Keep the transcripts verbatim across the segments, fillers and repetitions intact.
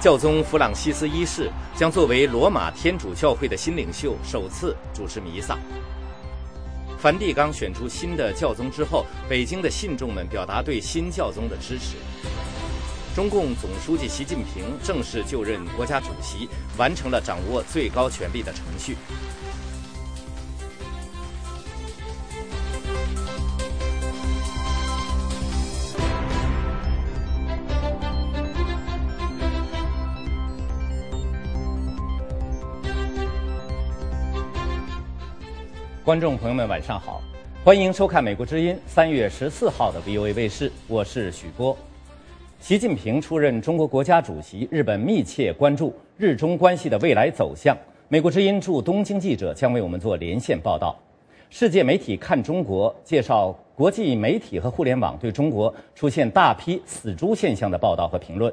教宗弗朗西斯一世将作为罗马天主教会的新领袖，首次主持弥撒。梵蒂冈选出新的教宗之后，北京的信众们表达对新教宗的支持。中共总书记习近平正式就任国家主席，完成了掌握最高权力的程序。观众朋友们，晚上好，欢迎收看《美国之音》三月十四号的 V O A 卫视，我是许波。习近平出任中国国家主席，日本密切关注日中关系的未来走向。美国之音驻东京记者将为我们做连线报道。世界媒体看中国介绍国际媒体和互联网对中国出现大批死猪现象的报道和评论。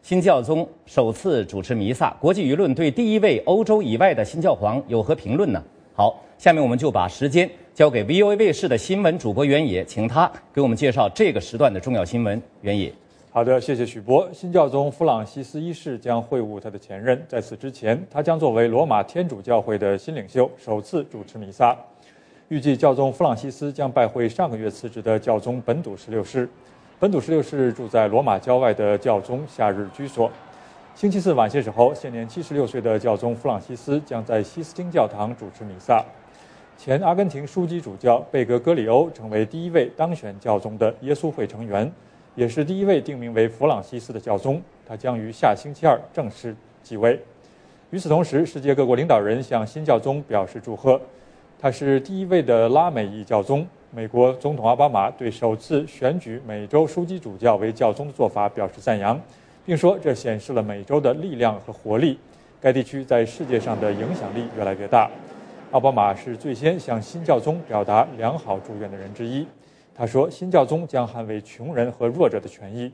新教宗首次主持弥撒，国际舆论对第一位欧洲以外的新教皇有何评论呢？好，下面我们就把时间交给 V O A 卫视的新闻主播袁野，请他给我们介绍这个时段的重要新闻。袁野，好的，谢谢许博。新教宗弗朗西斯一世将会晤他的前任，在此之前，他将作为罗马天主教会的新领袖，首次主持弥撒。预计教宗弗朗西斯将拜会上个月辞职的教宗本笃十六世。本笃十六世住在罗马郊外的教宗夏日居所。星期四晚些时候，现年七十六岁的教宗弗朗西斯将在西斯汀教堂主持弥撒。前阿根廷枢机主教贝格戈里欧成为第一位当选教宗的耶稣会成员，也是第一位定名为弗朗西斯的教宗，他将于下星期二正式继位。与此同时，世界各国领导人向新教宗表示祝贺。他是第一位的拉美裔教宗。美国总统奥巴马对首次选举美洲枢机主教为教宗的做法表示赞扬，并说这显示了美洲的力量和活力，该地区在世界上的影响力越来越大。奥巴马是最先向新教宗表达良好祝愿的人之一，他说新教宗将捍卫穷人和弱者的权益。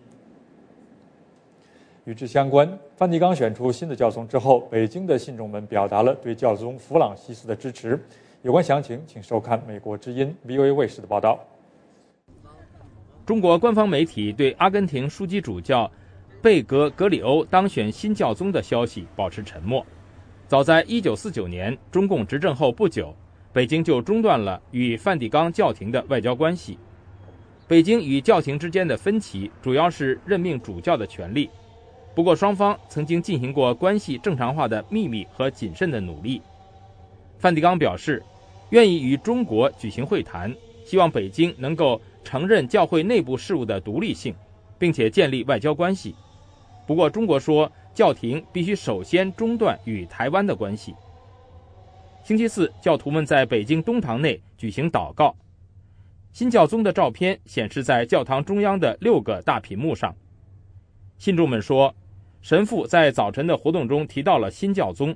与之相关，梵蒂冈选出新的教宗之后，北京的信众们表达了对教宗弗朗西斯的支持。有关详情请收看美国之音 V O A 卫视的报道。中国官方媒体对阿根廷枢机主教贝格格里欧当选新教宗的消息保持沉默。早在一九四九年中共执政后不久，北京就中断了与梵蒂冈教廷的外交关系。北京与教廷之间的分歧主要是任命主教的权利，不过双方曾经进行过关系正常化的秘密和谨慎的努力。梵蒂冈表示愿意与中国举行会谈，希望北京能够承认教会内部事务的独立性，并且建立外交关系。不过中国说教廷必须首先中断与台湾的关系。星期四，教徒们在北京东堂内举行祷告，新教宗的照片显示在教堂中央的六个大屏幕上。信众们说神父在早晨的活动中提到了新教宗，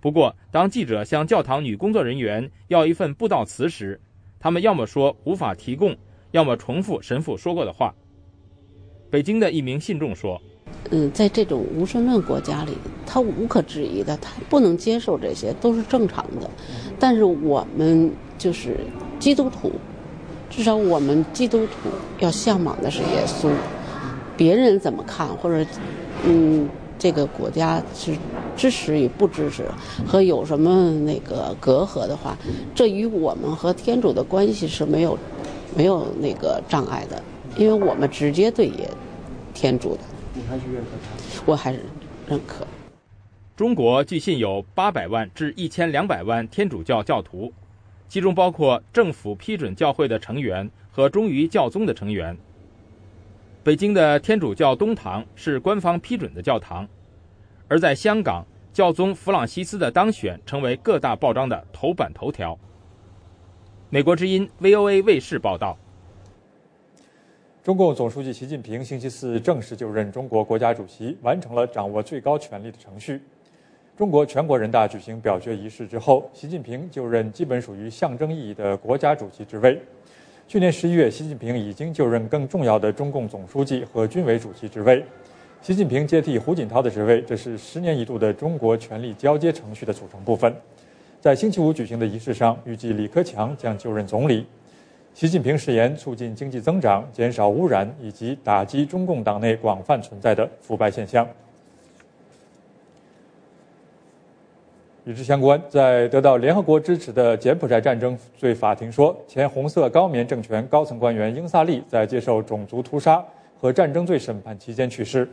不过当记者向教堂女工作人员要一份布道词时，他们要么说无法提供，要么重复神父说过的话。北京的一名信众说，嗯，在这种无神论国家里，他无可置疑的，他不能接受，这些都是正常的。但是我们就是基督徒，至少我们基督徒要向往的是耶稣，别人怎么看或者嗯这个国家是支持与不支持和有什么那个隔阂的话，这与我们和天主的关系是没有没有那个障碍的，因为我们直接对也天主的。你还是认可他？我还是认可。中国据信有八百万至一千两百万天主教教徒，其中包括政府批准教会的成员和忠于教宗的成员。北京的天主教东堂是官方批准的教堂，而在香港，教宗弗朗西斯的当选成为各大报章的头版头条。美国之音 V O A 卫视报道。中共总书记习近平星期四正式就任中国国家主席，完成了掌握最高权力的程序。中国全国人大举行表决仪式之后，习近平就任基本属于象征意义的国家主席职位。去年十一月，习近平已经就任更重要的中共总书记和军委主席职位。习近平接替胡锦涛的职位，这是十年一度的中国权力交接程序的组成部分。在星期五举行的仪式上，预计李克强将就任总理。习近平誓言促进经济增长、减少污染以及打击中共党内广泛存在的腐败现象。与之相关，在得到联合国支持的柬埔寨战争罪法庭说，前红色高棉政权高层官员英萨利在接受种族屠杀和战争罪审判期间去世。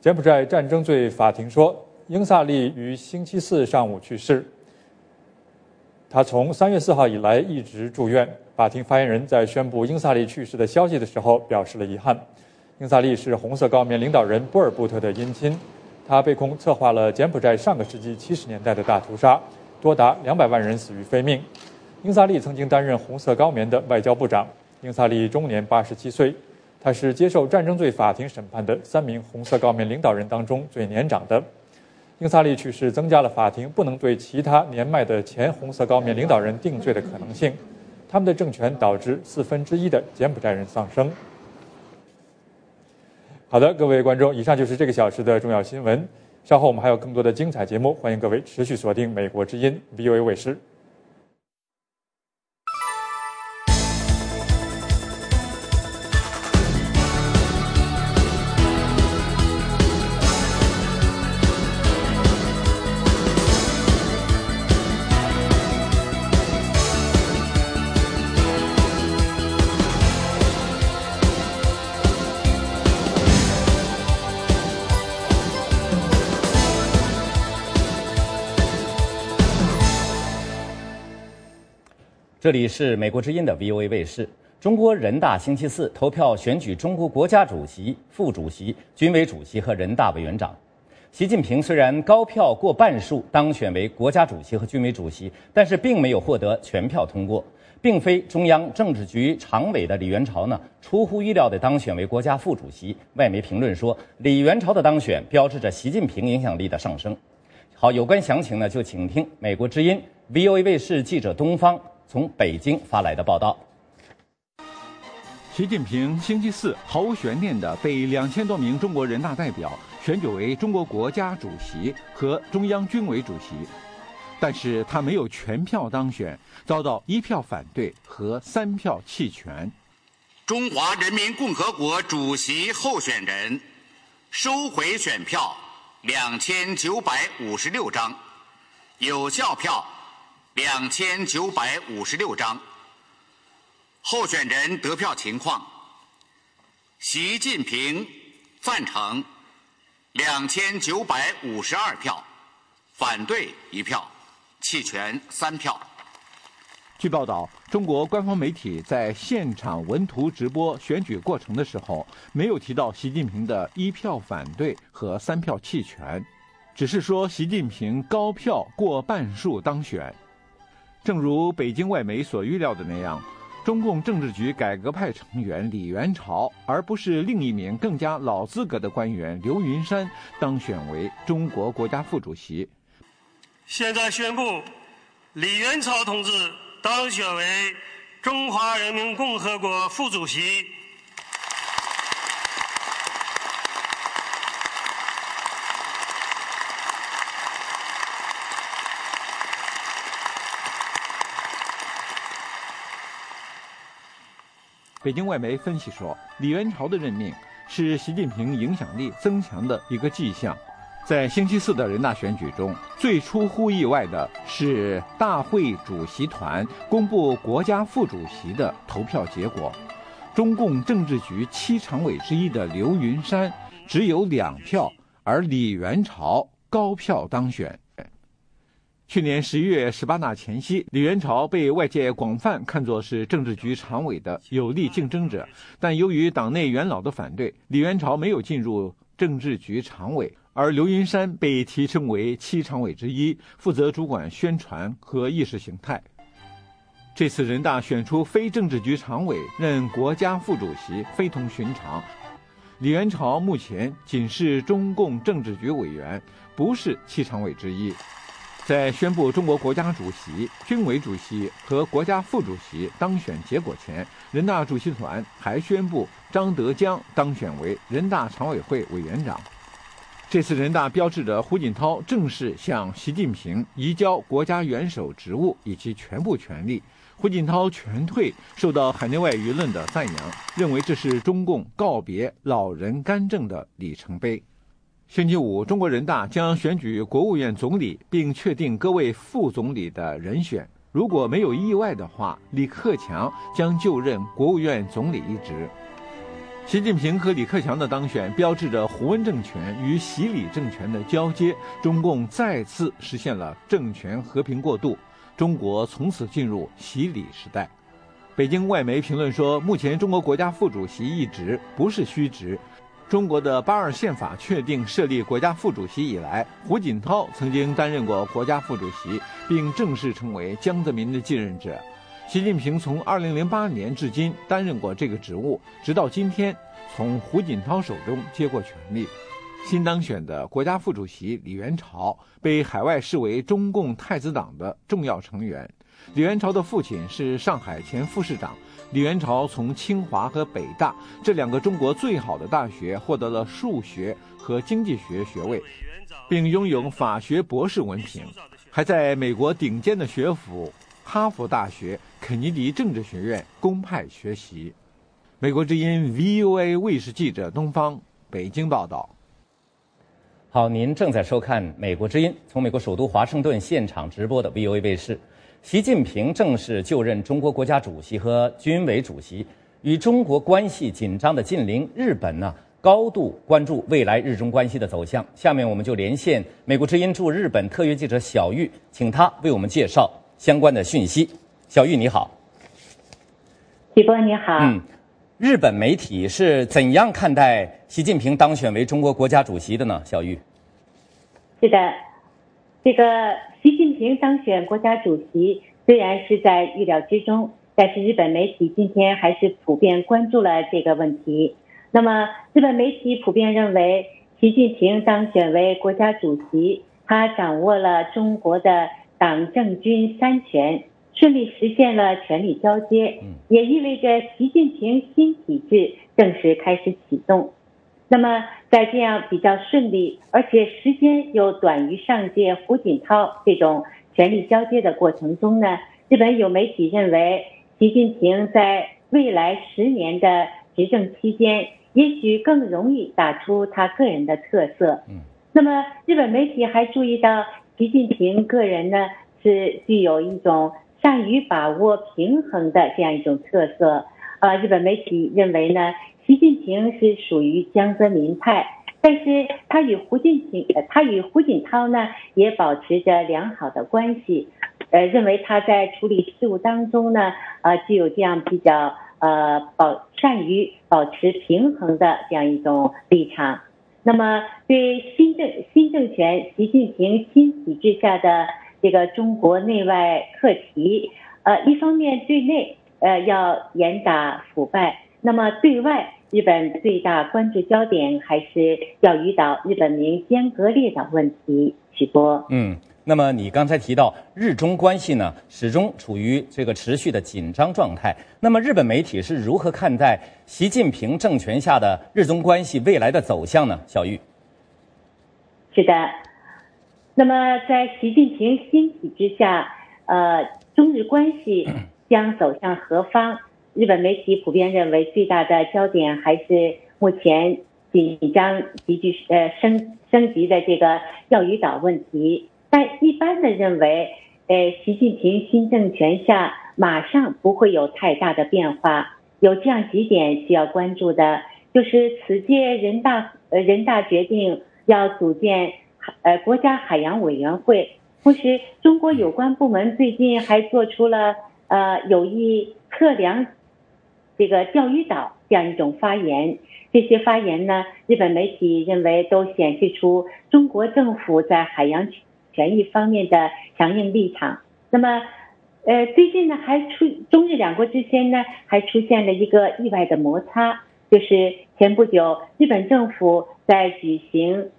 柬埔寨战争罪法庭说，英萨利于星期四上午去世，他从三月四号以来一直住院。法庭发言人在宣布英萨利去世的消息的时候表示了遗憾。英萨利是红色高棉领导人波尔布特的姻亲，他被控策划了柬埔寨上个世纪七十年代的大屠杀，多达两百万人死于非命。英萨利曾经担任红色高棉的外交部长。英萨利终年八十七岁，他是接受战争罪法庭审判的三名红色高棉领导人当中最年长的。英萨利去世增加了法庭不能对其他年迈的前红色高棉领导人定罪的可能性。他们的政权导致四分之一的柬埔寨人丧生。好的，各位观众，以上就是这个小时的重要新闻。稍后我们还有更多的精彩节目，欢迎各位持续锁定美国之音 V O A 卫视。这里是美国之音的 V O A 卫视。中国人大星期四投票选举中国国家主席、副主席、军委主席和人大委员长。习近平虽然高票过半数当选为国家主席和军委主席，但是并没有获得全票通过。并非中央政治局常委的李源潮呢，出乎意料的当选为国家副主席。外媒评论说，李源潮的当选标志着习近平影响力的上升。好，有关详情呢，就请听美国之音 V O A 卫视记者东方从北京发来的报道。习近平星期四毫无悬念地被两千多名中国人大代表选举为中国国家主席和中央军委主席，但是他没有全票当选，遭到一票反对和三票弃权。中华人民共和国主席候选人收回选票两千九百五十六张，有效票两千九百五十六张，候选人得票情况：习近平赞成两千九百五十二票，反对一票，弃权三票。据报道，中国官方媒体在现场文图直播选举过程的时候，没有提到习近平的一票反对和三票弃权，只是说习近平高票过半数当选。正如北京外媒所预料的那样，中共政治局改革派成员李源潮，而不是另一名更加老资格的官员刘云山，当选为中国国家副主席。现在宣布，李源潮同志当选为中华人民共和国副主席。北京外媒分析说，李源潮的任命是习近平影响力增强的一个迹象。在星期四的人大选举中，最出乎意外的是大会主席团公布国家副主席的投票结果，中共政治局七常委之一的刘云山只有两票，而李源潮高票当选。去年十一月十八大前夕，李源潮被外界广泛看作是政治局常委的有力竞争者，但由于党内元老的反对，李源潮没有进入政治局常委，而刘云山被提升为七常委之一，负责主管宣传和意识形态。这次人大选出非政治局常委任国家副主席非同寻常，李源潮目前仅是中共政治局委员，不是七常委之一。在宣布中国国家主席、军委主席和国家副主席当选结果前，人大主席团还宣布张德江当选为人大常委会委员长。这次人大标志着胡锦涛正式向习近平移交国家元首职务以及全部权力。胡锦涛全退受到海内外舆论的赞扬，认为这是中共告别老人干政的里程碑。星期五，中国人大将选举国务院总理，并确定各位副总理的人选。如果没有意外的话，李克强将就任国务院总理一职。习近平和李克强的当选标志着胡温政权与习李政权的交接，中共再次实现了政权和平过渡，中国从此进入习李时代。北京外媒评论说，目前中国国家副主席一职不是虚职。中国的八二宪法确定设立国家副主席以来，胡锦涛曾经担任过国家副主席，并正式成为江泽民的继任者。习近平从二零零八年至今担任过这个职务，直到今天从胡锦涛手中接过权力。新当选的国家副主席李源潮被海外视为中共太子党的重要成员。李源潮的父亲是上海前副市长，李源潮从清华和北大这两个中国最好的大学获得了数学和经济学学位，并拥有法学博士文凭，还在美国顶尖的学府哈佛大学、肯尼迪政治学院公派学习。美国之音 V O A 卫视记者东方北京报道。好，您正在收看美国之音从美国首都华盛顿现场直播的 V O A 卫视。习近平正式就任中国国家主席和军委主席，与中国关系紧张的近邻日本呢、啊，高度关注未来日中关系的走向。下面我们就连线美国之音驻日本特约记者小玉，请他为我们介绍相关的讯息。小玉你好。季波你好。嗯，日本媒体是怎样看待习近平当选为中国国家主席的呢？小玉。是的，这个习近平当选国家主席虽然是在预料之中，但是日本媒体今天还是普遍关注了这个问题。那么日本媒体普遍认为，习近平当选为国家主席，他掌握了中国的党政军三权，顺利实现了权力交接，也意味着习近平新体制正式开始启动。那么在这样比较顺利，而且时间又短于上届胡锦涛这种权力交接的过程中呢，日本有媒体认为，习近平在未来十年的执政期间，也许更容易打出他个人的特色。那么日本媒体还注意到，习近平个人呢是具有一种善于把握平衡的这样一种特色。呃，日本媒体认为呢，习近平是属于江泽民派，但是他与胡锦平，他与胡锦涛呢也保持着良好的关系，呃，认为他在处理事务当中呢，呃，具有这样比较呃保善于保持平衡的这样一种立场。那么对新政新政权习近平新体制下的这个中国内外课题，呃，一方面对内呃要严打腐败，那么对外，日本最大关注焦点还是钓鱼岛日本名尖阁列岛问题。许多嗯，那么你刚才提到日中关系呢，始终处于这个持续的紧张状态。那么日本媒体是如何看待习近平政权下的日中关系未来的走向呢？小玉。是的，那么在习近平新体制下，呃，中日关系将走向何方？日本媒体普遍认为，最大的焦点还是目前紧张急剧呃升升级的这个钓鱼岛问题。但一般的认为，呃，习近平新政权下马上不会有太大的变化。有这样几点需要关注的，就是此届人大呃人大决定要组建呃国家海洋委员会，同时中国有关部门最近还做出了呃有意测量这个钓鱼岛这样一种发言。这些发言呢，日本媒体认为都显示出中国政府在海洋权益方面的强硬立场。那么呃最近呢还出中日两国之间呢还出现了一个意外的摩擦，就是前不久日本政府在举行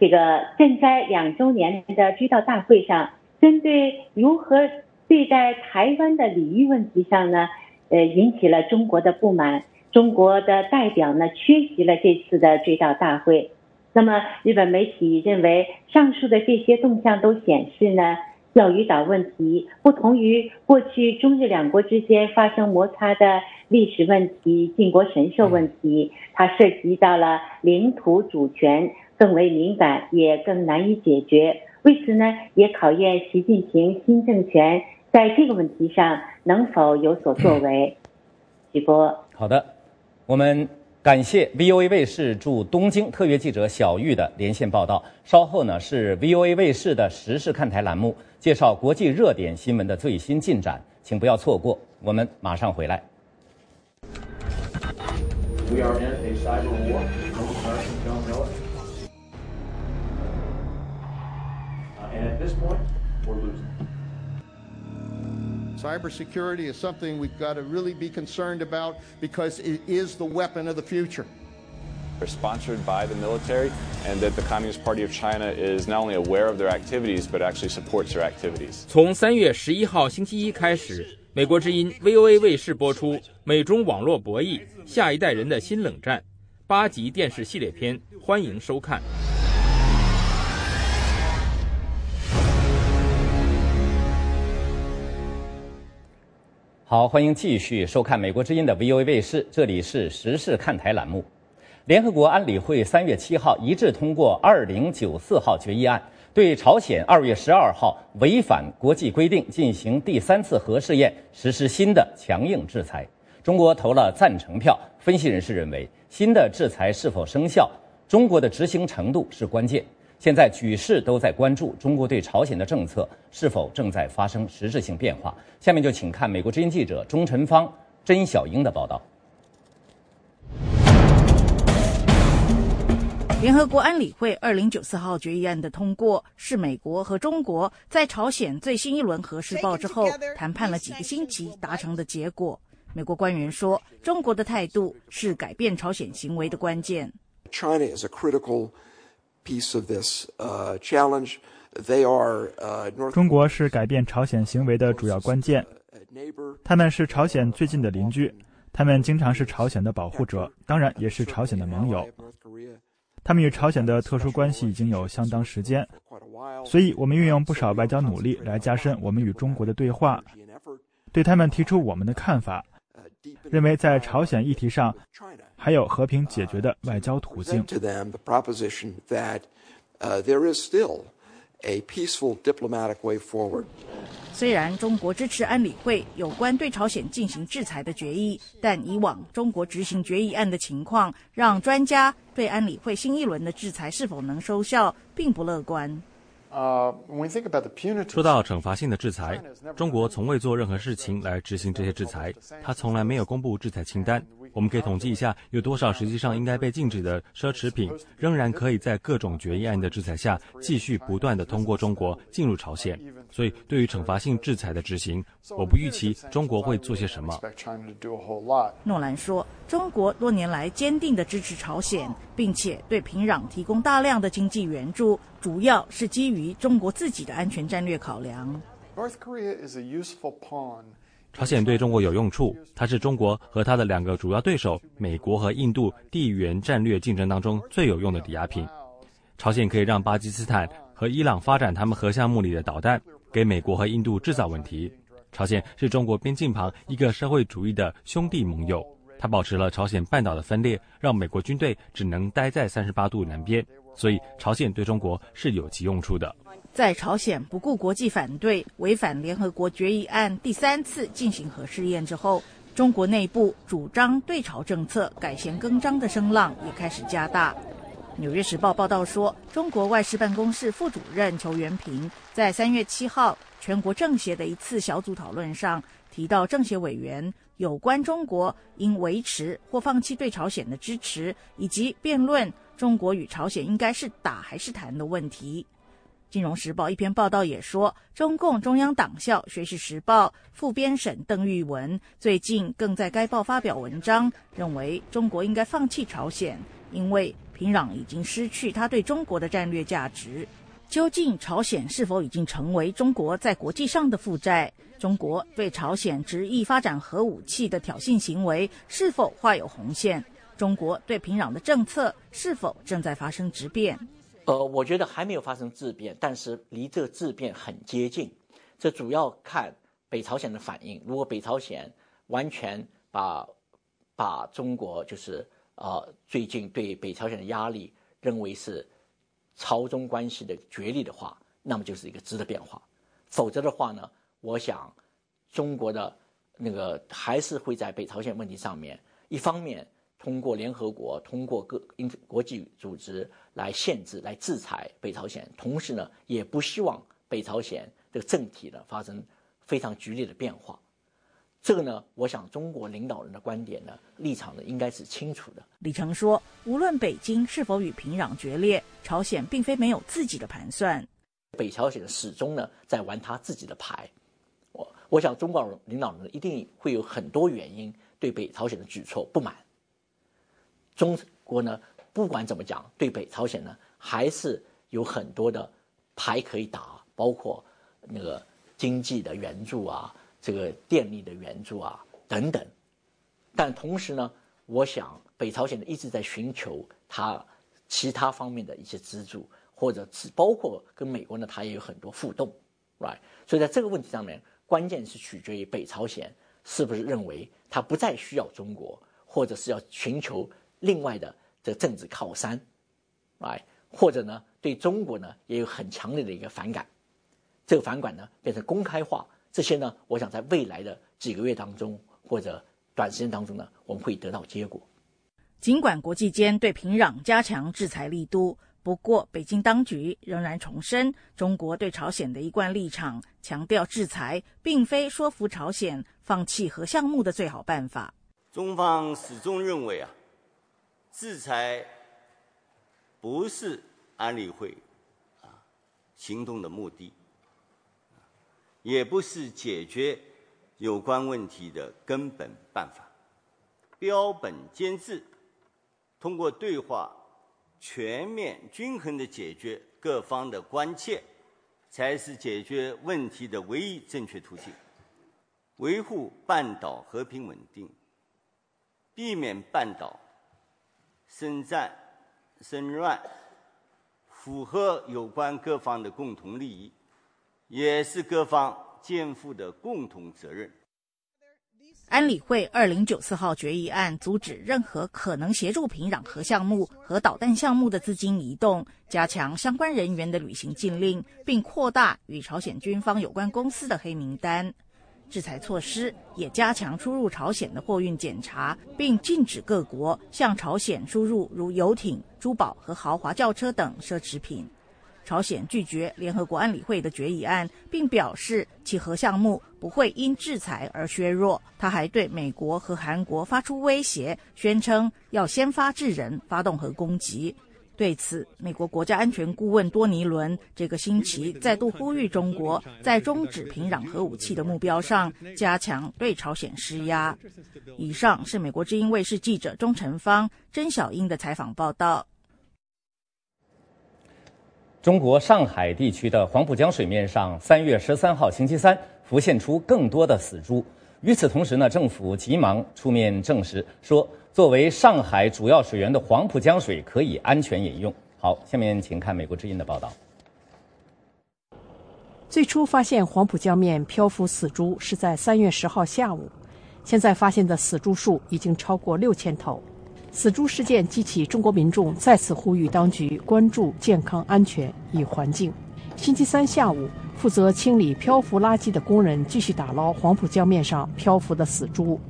这个赈灾两周年的追悼大会上，针对如何对待台湾的领域问题上呢，呃，引起了中国的不满。中国的代表呢缺席了这次的追悼大会。那么，日本媒体认为，上述的这些动向都显示呢，钓鱼岛问题不同于过去中日两国之间发生摩擦的历史问题、靖国神社问题，它涉及到了领土主权更为敏感，也更难以解决。为此呢，也考验习近平新政权在这个问题上能否有所作为。许波，好的，我们感谢 V O A 卫视驻东京特约记者小玉的连线报道。稍后呢，是 V O A 卫视的时事看台栏目，介绍国际热点新闻的最新进展，请不要错过。我们马上回来。We are in a cyber war. Most Americans don't know it. Uh, and at this point, we're losing. Cybersecurity is something we've got to really be concerned about because it is the weapon of the future. They're sponsored by the military, and that the Communist Party of China is not only aware of their activities, but actually supports their activities. 从三月十一号星期一开始，美国之音 V O A 卫视播出《美中网络博弈：下一代人的新冷战》八集电视系列片，欢迎收看。好，欢迎继续收看美国之音的 V O A 卫视，这里是时事看台栏目。联合国安理会三月七号一致通过二零九四号决议案，对朝鲜二月十二号违反国际规定进行第三次核试验实施新的强硬制裁。中国投了赞成票。分析人士认为，新的制裁是否生效，中国的执行程度是关键。现在举世都在关注中国对朝鲜的政策是否正在发生实质性变化。下面就请看美国之音记者钟晨芳、甄小英的报道。联合国安理会二零九四号决议案的通过，是美国和中国在朝鲜最新一轮核试爆之后谈判了几个星期达成的结果。美国官员说，中国的态度是改变朝鲜行为的关键。 China is a critical piece of this challenge. They are North. 中国是改变朝鲜行为的主要关键。他们是朝鲜最近的邻居，他们经常是朝鲜的保护者，当然也是朝鲜的盟友。他们与朝鲜的特殊关系已经有相当时间，所以我们运用不少外交努力来加深我们与中国的对话，对他们提出我们的看法，认为在朝鲜议题上还有和平解决的外交途径。虽然中国支持安理会有关对朝鲜进行制裁的决议，但以往中国执行决议案的情况让专家对安理会新一轮的制裁是否能收效并不乐观。说到惩罚性的制裁，中国从未做任何事情来执行这些制裁，它从来没有公布制裁清单。我们可以统计一下，有多少实际上应该被禁止的奢侈品仍然可以在各种决议案的制裁下继续不断地通过中国进入朝鲜。所以对于惩罚性制裁的执行，我不预期中国会做些什么。诺兰说，中国多年来坚定地支持朝鲜，并且对平壤提供大量的经济援助，主要是基于中国自己的安全战略考量。朝鲜对中国有用处，它是中国和它的两个主要对手美国和印度地缘战略竞争当中最有用的抵押品。朝鲜可以让巴基斯坦和伊朗发展他们核项目里的导弹，给美国和印度制造问题。朝鲜是中国边境旁一个社会主义的兄弟盟友，它保持了朝鲜半岛的分裂，让美国军队只能待在三十八度南边，所以朝鲜对中国是有其用处的。在朝鲜不顾国际反对，违反联合国决议案第三次进行核试验之后，中国内部主张对朝政策改弦更张的声浪也开始加大。纽约时报报道说，中国外事办公室副主任裘元平在三月七号全国政协的一次小组讨论上提到，政协委员有关中国应维持或放弃对朝鲜的支持，以及辩论中国与朝鲜应该是打还是谈的问题。金融时报一篇报道也说，中共中央党校学士时报副编审邓玉文最近更在该报发表文章，认为中国应该放弃朝鲜，因为平壤已经失去它对中国的战略价值。究竟朝鲜是否已经成为中国在国际上的负债？中国对朝鲜执意发展核武器的挑衅行为是否画有红线？中国对平壤的政策是否正在发生质变？呃，我觉得还没有发生质变，但是离这个质变很接近。这主要看北朝鲜的反应。如果北朝鲜完全把把中国就是呃最近对北朝鲜的压力认为是朝中关系的决裂的话，那么就是一个质的变化。否则的话呢，我想中国的那个还是会在北朝鲜问题上面，一方面通过联合国、通过各国际组织来限制、来制裁北朝鲜，同时呢，也不希望北朝鲜这个政体呢发生非常剧烈的变化。这个呢，我想中国领导人的观点呢、立场呢，应该是清楚的。李成说，无论北京是否与平壤决裂，朝鲜并非没有自己的盘算。北朝鲜始终呢在玩他自己的牌。我我想中国领导人一定会有很多原因对北朝鲜的举措不满。中国呢，不管怎么讲，对北朝鲜呢还是有很多的牌可以打，包括那个经济的援助啊，这个电力的援助啊等等。但同时呢，我想北朝鲜一直在寻求它其他方面的一些资助，或者包括跟美国呢，它也有很多互动 ，right？ 所以在这个问题上面，关键是取决于北朝鲜是不是认为它不再需要中国，或者是要寻求另外的这政治靠山，哎，或者呢，对中国呢也有很强烈的一个反感，这个反感呢变成公开化，这些呢，我想在未来的几个月当中或者短时间当中呢，我们会得到结果。尽管国际间对平壤加强制裁力度，不过北京当局仍然重申中国对朝鲜的一贯立场，强调制裁并非说服朝鲜放弃核项目的最好办法。中方始终认为啊。制裁不是安理会啊行动的目的，也不是解决有关问题的根本办法。标本兼治，通过对话全面均衡地解决各方的关切，才是解决问题的唯一正确途径。维护半岛和平稳定，避免半岛生战、生乱，符合有关各方的共同利益，也是各方肩负的共同责任。安理会二零九四号决议案阻止任何可能协助平壤核项目和导弹项目的资金移动，加强相关人员的旅行禁令，并扩大与朝鲜军方有关公司的黑名单。制裁措施也加强出入朝鲜的货运检查，并禁止各国向朝鲜输入如游艇、珠宝和豪华轿车等奢侈品。朝鲜拒绝联合国安理会的决议案，并表示其核项目不会因制裁而削弱。他还对美国和韩国发出威胁，宣称要先发制人，发动核攻击。对此，美国国家安全顾问多尼伦这个星期再度呼吁中国在终止平壤核武器的目标上加强对朝鲜施压。以上是美国之音卫视记者钟成芳、甄小英的采访报道。中国上海地区的黄浦江水面上，三月十三号星期三浮现出更多的死猪。与此同时呢，政府急忙出面证实说，作为上海主要水源的黄浦江水可以安全饮用。好，下面请看美国之音的报道。最初发现黄浦江面漂浮死猪是在三月十号下午，现在发现的死猪数已经超过六千头。死猪事件激起中国民众再次呼吁当局关注健康安全与环境。星期三下午，负责清理漂浮垃圾的工人继续打捞黄浦江面上漂浮的死猪。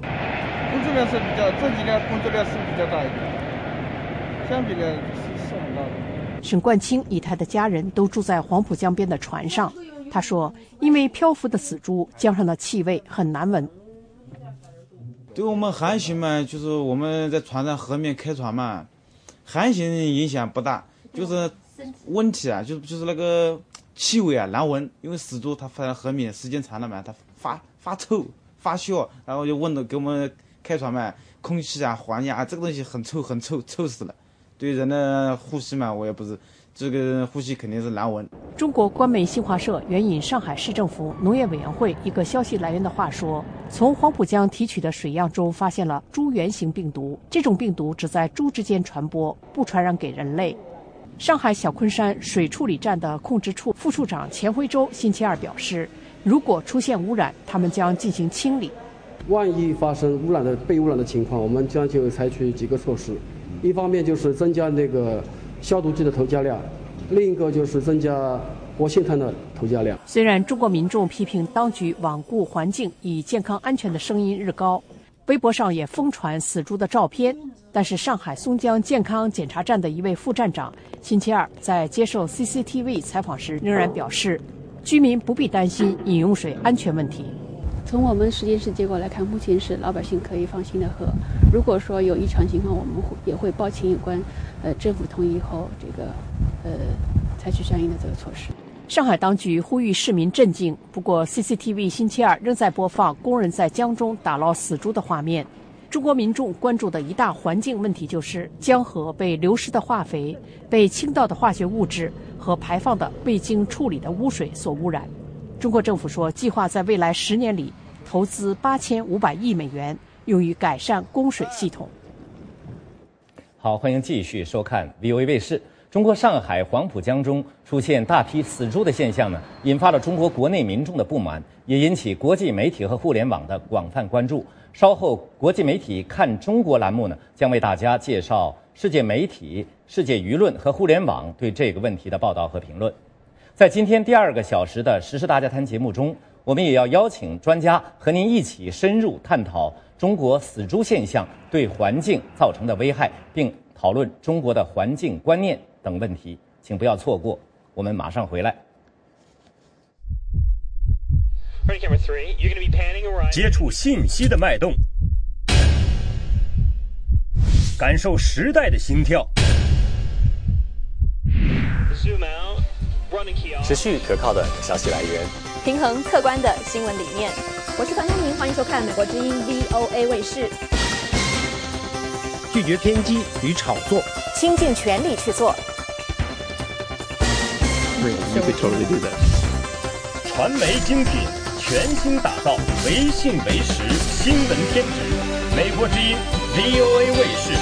工作量是比较，这几年工作量是比较大一点，相比呢是很大的。沈冠清与他的家人都住在黄浦江边的船上，他说，因为漂浮的死猪江上的气味很难闻。对我们航行嘛，就是我们在船上河面开船嘛，航行影响不大，就是问题啊，就就是那个气味啊难闻，因为死猪它放在河面时间长了嘛，它发发臭发酵，然后就问的给我们。开船嘛，空气啊、环境啊，这个东西很臭，很臭，臭死了。对人的呼吸嘛，我也不是，这个呼吸肯定是难闻。中国官媒新华社援引上海市政府农业委员会一个消息来源的话说，从黄浦江提取的水样中发现了猪原型病毒，这种病毒只在猪之间传播，不传染给人类。上海小昆山水处理站的控制处副处长钱辉洲星期二表示，如果出现污染，他们将进行清理。万一发生污染的被污染的情况，我们将就采取几个措施。一方面就是增加那个消毒剂的投加量，另一个就是增加活性炭的投加量。虽然中国民众批评当局罔顾环境以健康安全的声音日高，微博上也疯传死猪的照片，但是上海松江健康检查站的一位副站长星期二在接受 C C T V 采访时仍然表示，居民不必担心饮用水安全问题。从我们实验室结果来看，目前是老百姓可以放心的喝。如果说有异常情况，我们也会报请有关呃政府同意后，这个呃采取相应的这个措施。上海当局呼吁市民镇静，不过 C C T V 星期二仍在播放工人在江中打捞死猪的画面。中国民众关注的一大环境问题就是江河被流失的化肥、被倾倒的化学物质和排放的未经处理的污水所污染。中国政府说，计划在未来十年里投资八千五百亿美元，用于改善供水系统。好，欢迎继续收看 V O A 卫视。中国上海黄浦江中出现大批死猪的现象呢，引发了中国国内民众的不满，也引起国际媒体和互联网的广泛关注。稍后，国际媒体看中国栏目呢，将为大家介绍世界媒体、世界舆论和互联网对这个问题的报道和评论。在今天第二个小时的时事大家谈节目中，我们也要邀请专家和您一起深入探讨中国死猪现象对环境造成的危害，并讨论中国的环境观念等问题，请不要错过。我们马上回来。接触信息的脉动，感受时代的心跳。持续可靠的消息来源，平衡客观的新闻理念。我是唐佳宁，欢迎收看美国之音 V O A 卫视。拒绝偏激与炒作，倾尽全力去做。传媒精品，全新打造唯信唯实新闻天职。美国之音 V O A 卫视。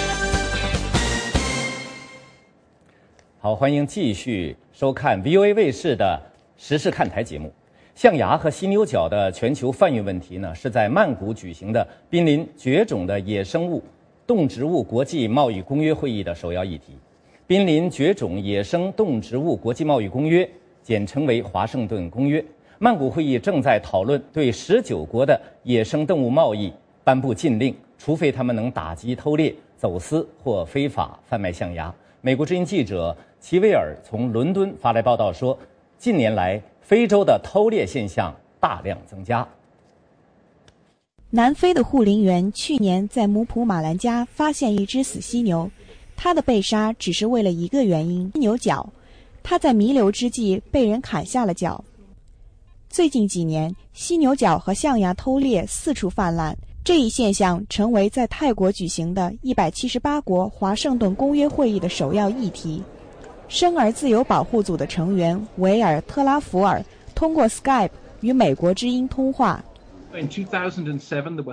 好，欢迎继续收看 V O A 卫视的时事看台节目。象牙和犀牛角的全球贩运问题呢，是在曼谷举行的濒临绝种的野生物动植物国际贸易公约会议的首要议题。濒临绝种野生动植物国际贸易公约，简称为华盛顿公约。曼谷会议正在讨论对十九国的野生动物贸易颁布禁令，除非他们能打击偷猎、走私或非法贩卖象牙。美国之音记者齐威尔从伦敦发来报道说，近年来非洲的偷猎现象大量增加。南非的护林员去年在姆普马兰加发现一只死犀牛，它的被杀只是为了一个原因——犀牛角。它在弥留之际被人砍下了角。最近几年，犀牛角和象牙偷猎四处泛滥，这一现象成为在泰国举行的一百七十八国华盛顿公约会议的首要议题。生而自由保护组的成员维尔·特拉福尔通过 Skype 与美国之音通话。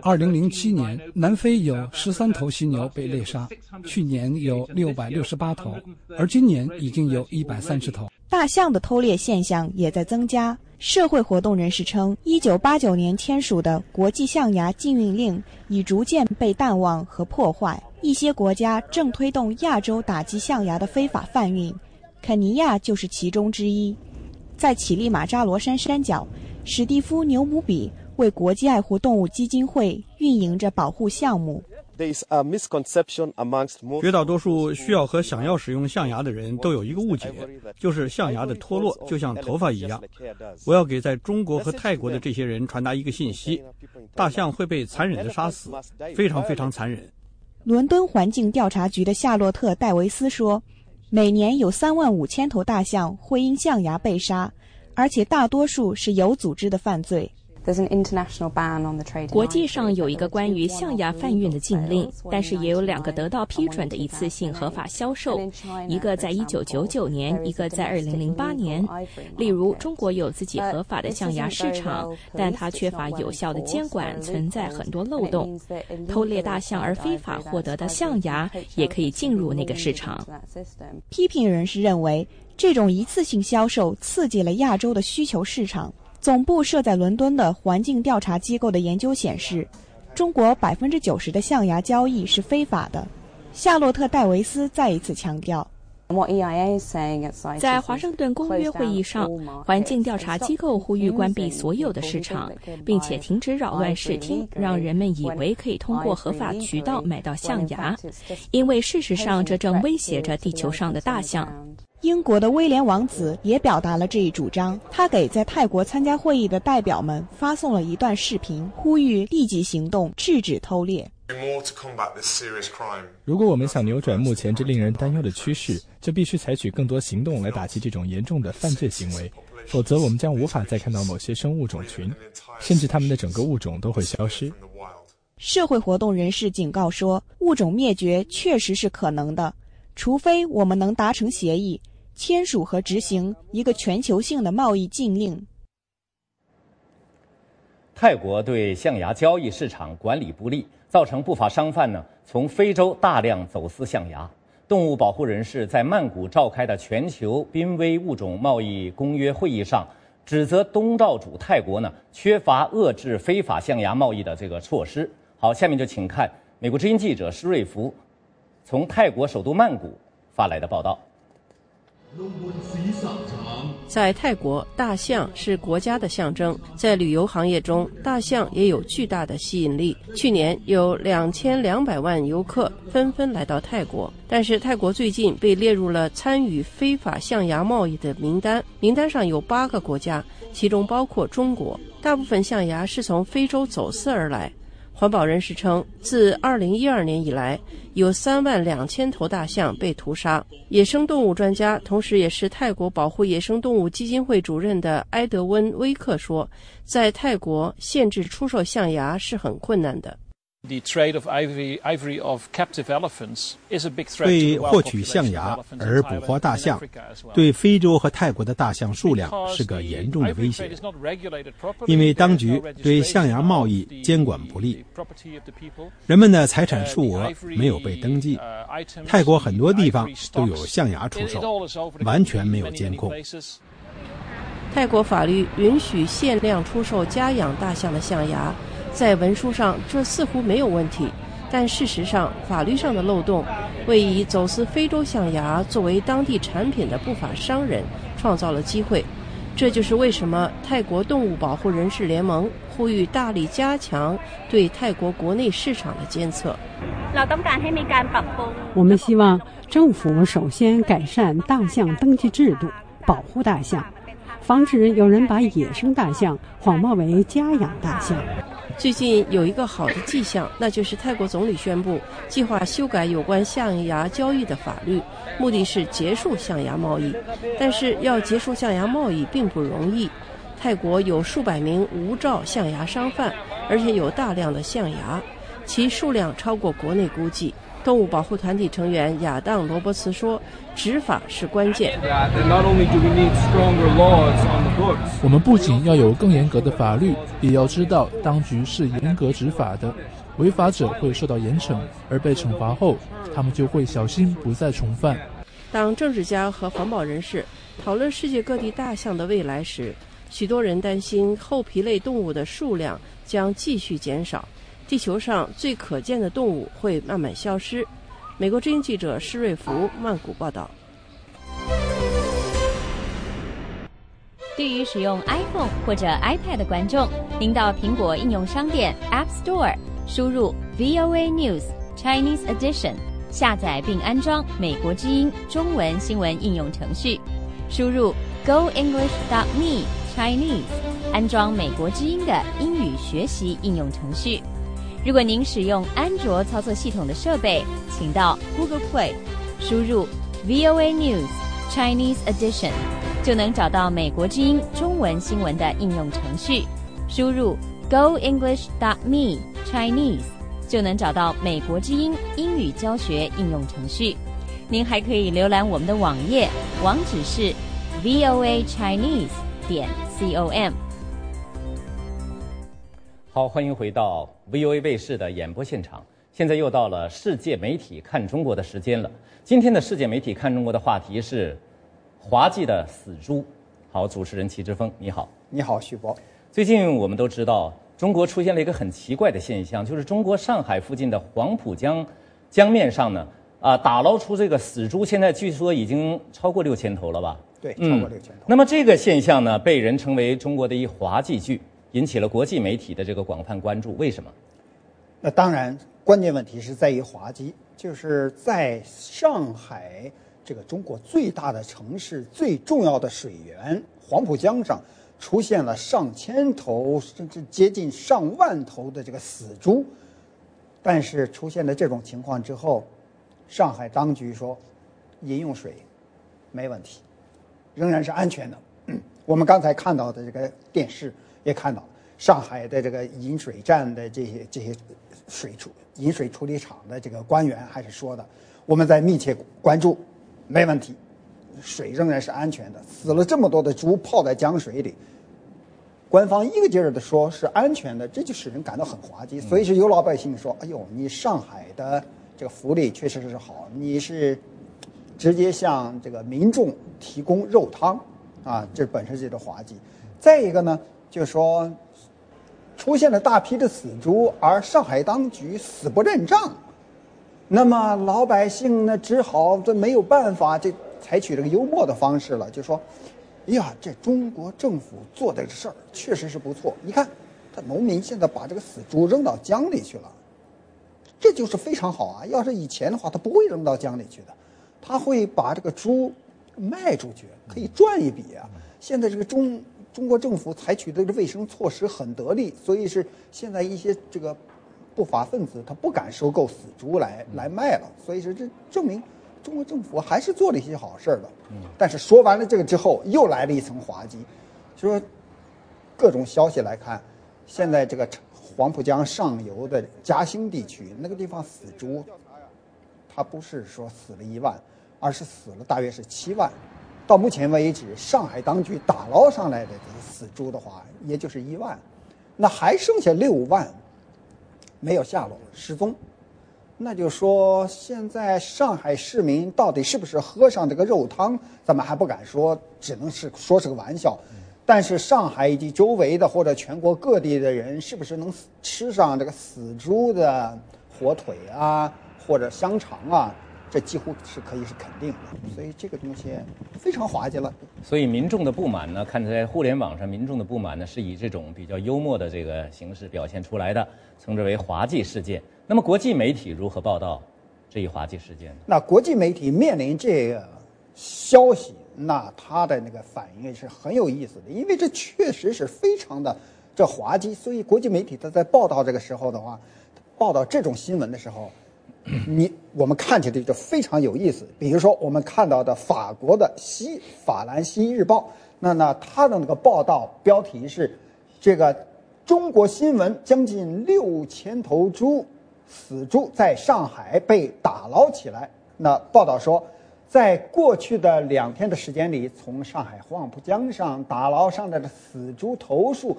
二零零七年，南非有十三头犀牛被猎杀，去年有六百六十八头，而今年已经有一百三十头。大象的偷猎现象也在增加。社会活动人士称，一九八九年签署的国际象牙禁运令已逐渐被淡忘和破坏。一些国家正推动亚洲打击象牙的非法贩运，肯尼亚就是其中之一。在乞力马扎罗山山脚，史蒂夫·牛姆比为国际爱护动物基金会运营着保护项目。绝大多数需要和想要使用象牙的人都有一个误解，就是象牙的脱落就像头发一样。我要给在中国和泰国的这些人传达一个信息：大象会被残忍地杀死，非常非常残忍。伦敦环境调查局的夏洛特·戴维斯说，每年有三万五千头大象会因象牙被杀，而且大多数是有组织的犯罪。国际上有一个关于象牙贩运的禁令，但是也有两个得到批准的一次性合法销售，一个在一九九九年，一个在二零零八年。例如，中国有自己合法的象牙市场，但它缺乏有效的监管，存在很多漏洞。偷猎大象而非法获得的象牙也可以进入那个市场。批评人士认为，这种一次性销售刺激了亚洲的需求市场。总部设在伦敦的环境调查机构的研究显示，中国 百分之九十 的象牙交易是非法的。夏洛特·戴维斯再一次强调，在华盛顿公约会议上，环境调查机构呼吁关闭所有的市场，并且停止扰乱视听，让人们以为可以通过合法渠道买到象牙，因为事实上这正威胁着地球上的大象。英国的威廉王子也表达了这一主张，他给在泰国参加会议的代表们发送了一段视频，呼吁立即行动，制止偷猎。如果我们想扭转目前这令人担忧的趋势，就必须采取更多行动来打击这种严重的犯罪行为，否则我们将无法再看到某些生物种群，甚至它们的整个物种都会消失。社会活动人士警告说，物种灭绝确实是可能的，除非我们能达成协议，签署和执行一个全球性的贸易禁令。泰国对象牙交易市场管理不力，造成不法商贩呢从非洲大量走私象牙。动物保护人士在曼谷召开的全球濒危物种贸易公约会议上，指责东道主泰国呢缺乏遏制非法象牙贸易的这个措施。好，下面就请看美国之音记者施瑞福从泰国首都曼谷发来的报道。在泰国，大象是国家的象征，在旅游行业中，大象也有巨大的吸引力。去年有两千两百万游客纷纷来到泰国，但是泰国最近被列入了参与非法象牙贸易的名单，名单上有八个国家，其中包括中国。大部分象牙是从非洲走私而来。环保人士称，自二零一二年以来，有三万两千头大象被屠杀。野生动物专家，同时也是泰国保护野生动物基金会主任的埃德温·威克说，在泰国限制出售象牙是很困难的。对获取象牙而捕获大象，对非洲和泰国的大象数量是个严重的威胁，因为当局对象牙贸易监管不力，人们的财产数额没有被登记。泰国很多地方都有象牙出售，完全没有监控。泰国法律允许限量出售家养大象的象牙，在文书上这似乎没有问题，但事实上法律上的漏洞为以走私非洲象牙作为当地产品的不法商人创造了机会。这就是为什么泰国动物保护人士联盟呼吁大力加强对泰国国内市场的监测。我们希望政府首先改善大象登记制度，保护大象，防止有人把野生大象谎报为家养大象。最近有一个好的迹象，那就是泰国总理宣布计划修改有关象牙交易的法律，目的是结束象牙贸易。但是要结束象牙贸易并不容易，泰国有数百名无照象牙商贩，而且有大量的象牙，其数量超过国内估计。动物保护团体成员亚当·罗伯茨说，执法是关键。我们不仅要有更严格的法律，也要知道当局是严格执法的，违法者会受到严惩，而被惩罚后他们就会小心不再重犯。当政治家和环保人士讨论世界各地大象的未来时，许多人担心后皮类动物的数量将继续减少，地球上最可见的动物会慢慢消失。美国之音记者施瑞福，曼谷报道。对于使用 iPhone 或者 iPad 的观众，您到苹果应用商店 App Store 输入 V O A News Chinese Edition， 下载并安装美国之音中文新闻应用程序，输入 go english dot me Chinese， 安装美国之音的英语学习应用程序。如果您使用安卓操作系统的设备，请到 Google Play 输入 V O A News Chinese Edition， 就能找到美国之音中文新闻的应用程序。输入 go english dot me Chinese， 就能找到美国之音英语教学应用程序。您还可以浏览我们的网页，网址是 V O A Chinese dot com。好，欢迎回到 V O A 卫视的演播现场。现在又到了世界媒体看中国的时间了。今天的世界媒体看中国的话题是滑稽的死猪。好，主持人齐之峰，你好。你好，徐博。最近我们都知道，中国出现了一个很奇怪的现象，就是中国上海附近的黄浦江江面上呢，啊、呃，打捞出这个死猪，现在据说已经超过六千头了吧？对，超过六千头、嗯。那么这个现象呢，被人称为中国的一滑稽剧，引起了国际媒体的这个广泛关注。为什么？那当然，关键问题是在于滑稽，就是在上海这个中国最大的城市、最重要的水源黄浦江上，出现了上千头甚至接近上万头的这个死猪。但是出现了这种情况之后，上海当局说，饮用水没问题，仍然是安全的。我们刚才看到的这个电视也看到了，上海的这个饮水站的这些这些水处饮水处理厂的这个官员还是说的，我们在密切关注，没问题，水仍然是安全的。死了这么多的猪泡在江水里，官方一个劲儿的说是安全的，这就使人感到很滑稽。所以是有老百姓说，哎呦，你上海的这个福利确实是好，你是直接向这个民众提供肉汤啊，这本身就是滑稽。再一个呢，就是说出现了大批的死猪，而上海当局死不认账，那么老百姓呢只好这没有办法，这采取这个幽默的方式了，就说哎呀，这中国政府做的事儿确实是不错，你看他农民现在把这个死猪扔到江里去了，这就是非常好啊，要是以前的话他不会扔到江里去的，他会把这个猪卖出去，可以赚一笔啊。现在这个中中国政府采取的卫生措施很得力，所以是现在一些这个不法分子他不敢收购死猪来来卖了，所以是这证明中国政府还是做了一些好事的。但是说完了这个之后，又来了一层滑稽，就说各种消息来看，现在这个黄浦江上游的嘉兴地区那个地方死猪，它不是说死了一万，而是死了大约是七万。到目前为止，上海当局打捞上来的死猪的话，也就是一万，那还剩下六万没有下落失踪。那就说现在上海市民到底是不是喝上这个肉汤，咱们还不敢说，只能是说是个玩笑。但是上海以及周围的或者全国各地的人是不是能吃上这个死猪的火腿啊或者香肠啊，这几乎是可以是肯定的。所以这个东西非常滑稽了。所以民众的不满呢，看在互联网上民众的不满呢，是以这种比较幽默的这个形式表现出来的，称之为滑稽事件。那么国际媒体如何报道这一滑稽事件呢？那国际媒体面临这个消息，那他的那个反应是很有意思的，因为这确实是非常的这滑稽。所以国际媒体他在报道这个时候的话，报道这种新闻的时候，你我们看起来就非常有意思。比如说我们看到的法国的西法兰西日报，那那他的那个报道标题是这个中国新闻将近六千头猪死猪在上海被打捞起来。那报道说，在过去的两天的时间里，从上海黄浦江上打捞上来的死猪头数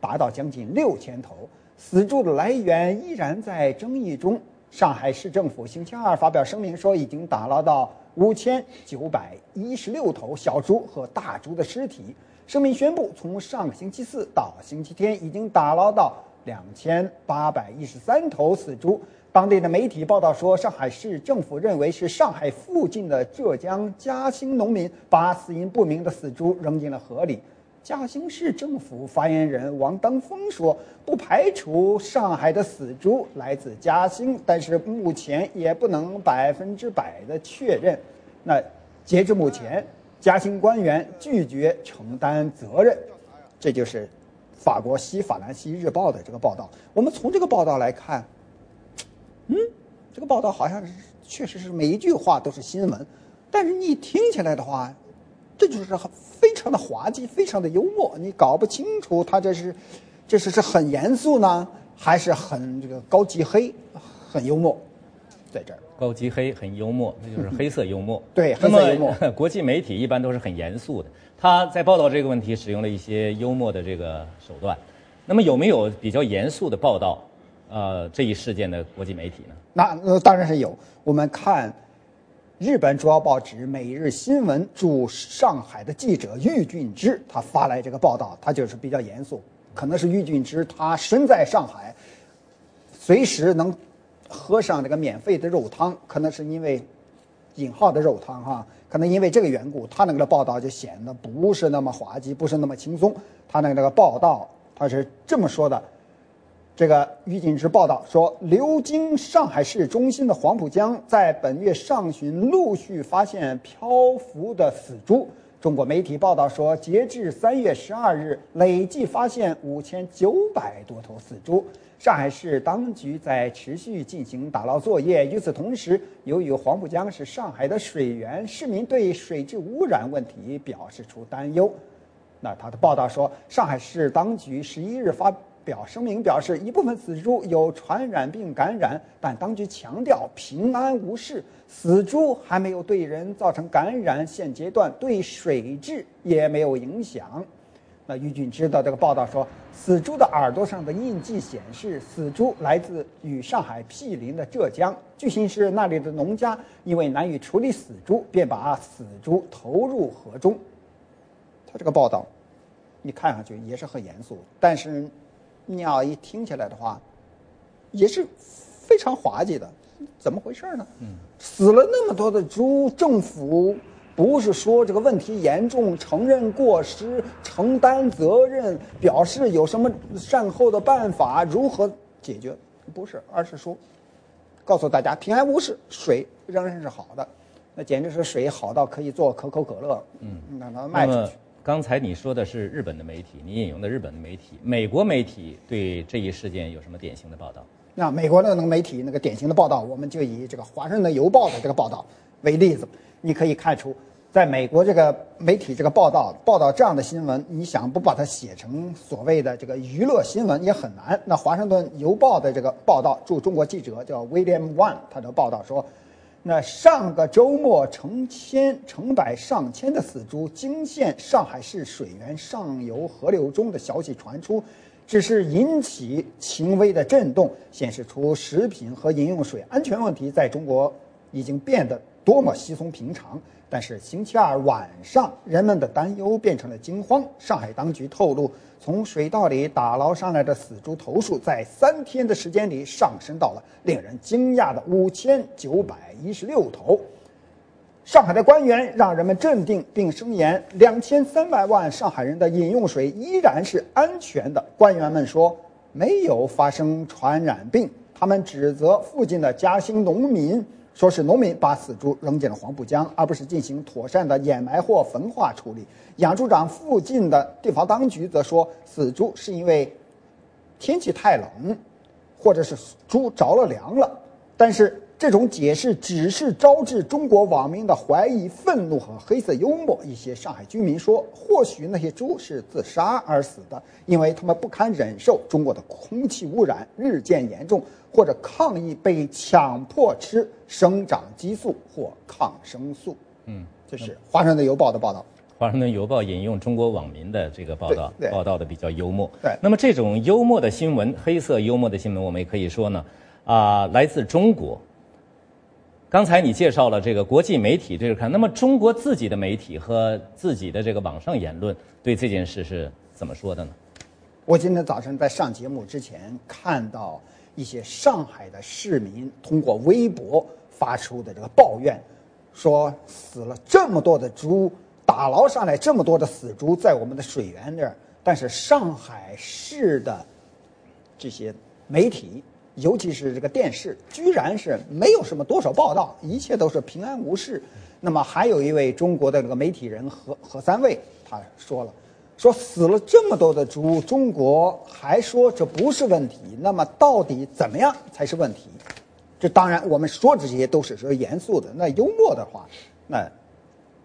达到将近六千头。死猪的来源依然在争议中。上海市政府星期二发表声明说，已经打捞到五千九百一十六头小猪和大猪的尸体。声明宣布，从上个星期四到星期天，已经打捞到两千八百一十三头死猪。当地的媒体报道说，上海市政府认为是上海附近的浙江嘉兴农民把死因不明的死猪扔进了河里。嘉兴市政府发言人王登峰说，不排除上海的死猪来自嘉兴，但是目前也不能百分之百的确认。那截至目前，嘉兴官员拒绝承担责任。这就是法国西法兰西日报的这个报道。我们从这个报道来看，嗯，这个报道好像是确实是每一句话都是新闻，但是你听起来的话，这就是非常的滑稽，非常的幽默，你搞不清楚它这是这是是很严肃呢，还是很这个高级黑，很幽默。在这儿高级黑很幽默，那就是黑色幽默。对，黑色幽默。国际媒体一般都是很严肃的，他在报道这个问题使用了一些幽默的这个手段。那么有没有比较严肃的报道呃这一事件的国际媒体呢？那、呃、当然是有。我们看日本主要报纸《每日新闻》驻上海的记者郁俊之，他发来这个报道，他就是比较严肃。可能是郁俊之他身在上海，随时能喝上这个免费的肉汤，可能是因为引号的肉汤哈，可能因为这个缘故，他那个报道就显得不是那么滑稽，不是那么轻松。他那个报道他是这么说的。这个于景之报道说，流经上海市中心的黄浦江在本月上旬陆续发现漂浮的死猪。中国媒体报道说，截至三月十二日，累计发现五千九百多头死猪。上海市当局在持续进行打捞作业。与此同时，由于黄浦江是上海的水源，市民对水质污染问题表示出担忧。那他的报道说，上海市当局十一日发表声明表示，一部分死猪有传染病感染，但当局强调平安无事，死猪还没有对人造成感染，现阶段对水质也没有影响。那于俊知道这个报道说，死猪的耳朵上的印记显示，死猪来自与上海毗邻的浙江。据悉是那里的农家因为难以处理死猪，便把死猪投入河中。他这个报道，你看上去也是很严肃，但是你要一听起来的话，也是非常滑稽的，怎么回事呢？嗯，死了那么多的猪，政府不是说这个问题严重，承认过失，承担责任，表示有什么善后的办法，如何解决？不是，而是说告诉大家平安无事，水仍然是好的。那简直是水好到可以做可口可乐，嗯，让它卖出去。刚才你说的是日本的媒体，你引用的日本的媒体，美国媒体对这一事件有什么典型的报道？那美国的那个媒体那个典型的报道，我们就以这个《华盛顿邮报》的这个报道为例子，你可以看出，在美国这个媒体这个报道报道这样的新闻，你想不把它写成所谓的这个娱乐新闻也很难。那《华盛顿邮报》的这个报道，驻中国记者叫 William Wan， 他的报道说，那上个周末，成千、成百、上千的死猪惊现上海市水源上游河流中的消息传出，只是引起轻微的震动，显示出食品和饮用水安全问题在中国已经变得多么稀松平常。但是星期二晚上，人们的担忧变成了惊慌。上海当局透露，从水道里打捞上来的死猪头数在三天的时间里上升到了令人惊讶的五千九百一十六头。上海的官员让人们镇定，并声言两千三百万上海人的饮用水依然是安全的。官员们说没有发生传染病，他们指责附近的嘉兴农民，说是农民把死猪扔进了黄浦江，而不是进行妥善的掩埋或焚化处理。养猪场附近的地方当局则说，死猪是因为天气太冷，或者是猪着了凉了。但是这种解释只是招致中国网民的怀疑、愤怒和黑色幽默。一些上海居民说，或许那些猪是自杀而死的，因为他们不堪忍受中国的空气污染日渐严重，或者抗议被强迫吃生长激素或抗生素。嗯，这是《华盛顿邮报》的报道。《华盛顿邮报》引用中国网民的这个报道，报道的比较幽默。对，那么这种幽默的新闻，黑色幽默的新闻，我们也可以说呢，啊、呃，来自中国。刚才你介绍了这个国际媒体对着看，那么中国自己的媒体和自己的这个网上言论对这件事是怎么说的呢？我今天早晨在上节目之前看到一些上海的市民通过微博发出的这个抱怨，说死了这么多的猪，打捞上来这么多的死猪在我们的水源这儿，但是上海市的这些媒体尤其是这个电视居然是没有什么多少报道，一切都是平安无事。那么还有一位中国的这个媒体人何何三卫，他说了，说死了这么多的猪，中国还说这不是问题，那么到底怎么样才是问题？这当然我们说这些都是说严肃的，那幽默的话，那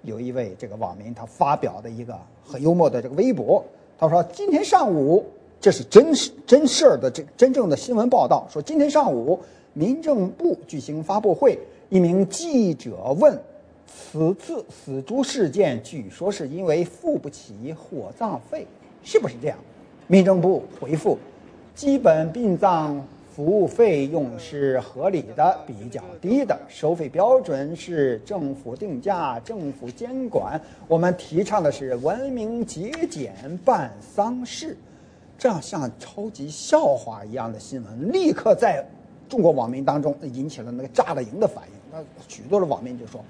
有一位这个网民他发表的一个很幽默的这个微博，他说今天上午，这是真真事儿的真真正的新闻报道，说今天上午民政部举行发布会，一名记者问，此次死猪事件据说是因为付不起火葬费，是不是这样？民政部回复，基本殡葬服务费用是合理的，比较低的，收费标准是政府定价，政府监管，我们提倡的是文明节俭办丧事。这样像超级笑话一样的新闻立刻在中国网民当中引起了那个炸了营的反应。那许多的网民就说：“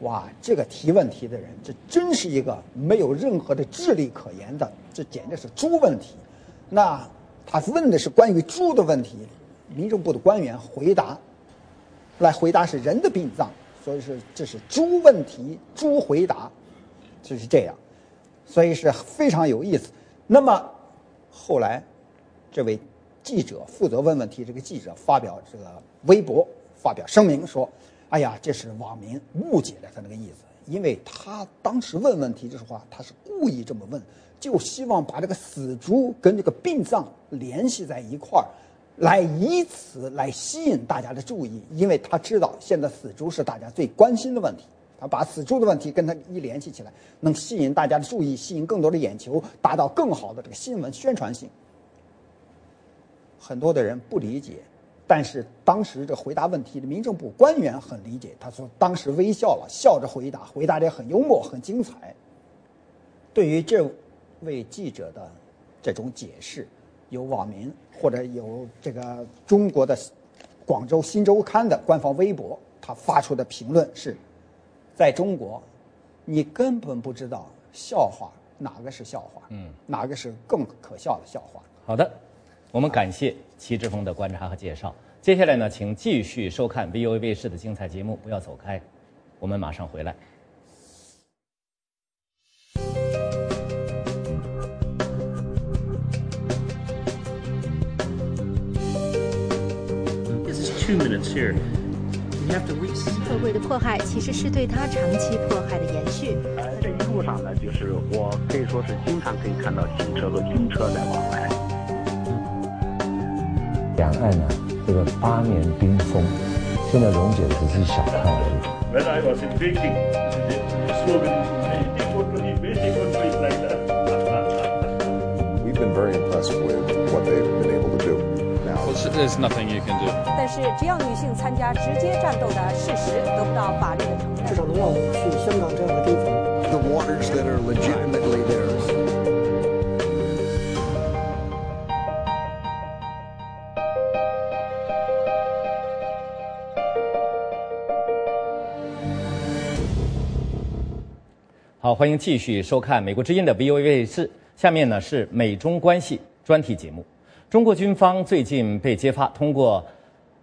哇，这个提问题的人，这真是一个没有任何的智力可言的，这简直是猪问题。”那他问的是关于猪的问题，民政部的官员回答来回答是人的殡葬，所以是这是猪问题，猪回答，就是这样，所以是非常有意思。那么后来，这位记者负责问问题，这个记者发表这个微博发表声明说：“哎呀，这是网民误解了他那个意思，因为他当时问问题这话，他是故意这么问。”就希望把这个死猪跟这个殡葬联系在一块儿，来以此来吸引大家的注意，因为他知道现在死猪是大家最关心的问题，他把死猪的问题跟他一联系起来，能吸引大家的注意，吸引更多的眼球，达到更好的这个新闻宣传性。很多的人不理解，但是当时这回答问题的民政部官员很理解，他说当时微笑了，笑着回答，回答的很幽默，很精彩。对于这为记者的这种解释，有网民或者有这个中国的广州新周刊的官方微博，他发出的评论是：在中国，你根本不知道笑话哪个是笑话，嗯，哪个是更可笑的笑话。好的，我们感谢齐志峰的观察和介绍。接下来呢，请继续收看 V O A 卫视的精彩节目，不要走开，我们马上回来。社会的迫害其实是对他长期迫害的延续。呃，这一路上呢，就是我可以说是经常可以看到汽车和军车在往来。两岸呢，这个八年冰封，现在溶解的只是一小块而已。When I was in Beijing, the slogan "I did what we waited for" is like that. We've been very impressed with what they've been able to do. There's nothing you can do. 但是只要女性参加直接战斗的事实得不到法律的承认，至少能让我们去香港这样的地方。The waters that are legitimately theirs. 好，欢迎继续收看美国之音的 V O A 卫视。下面呢是美中关系专题节目。中国军方最近被揭发，通过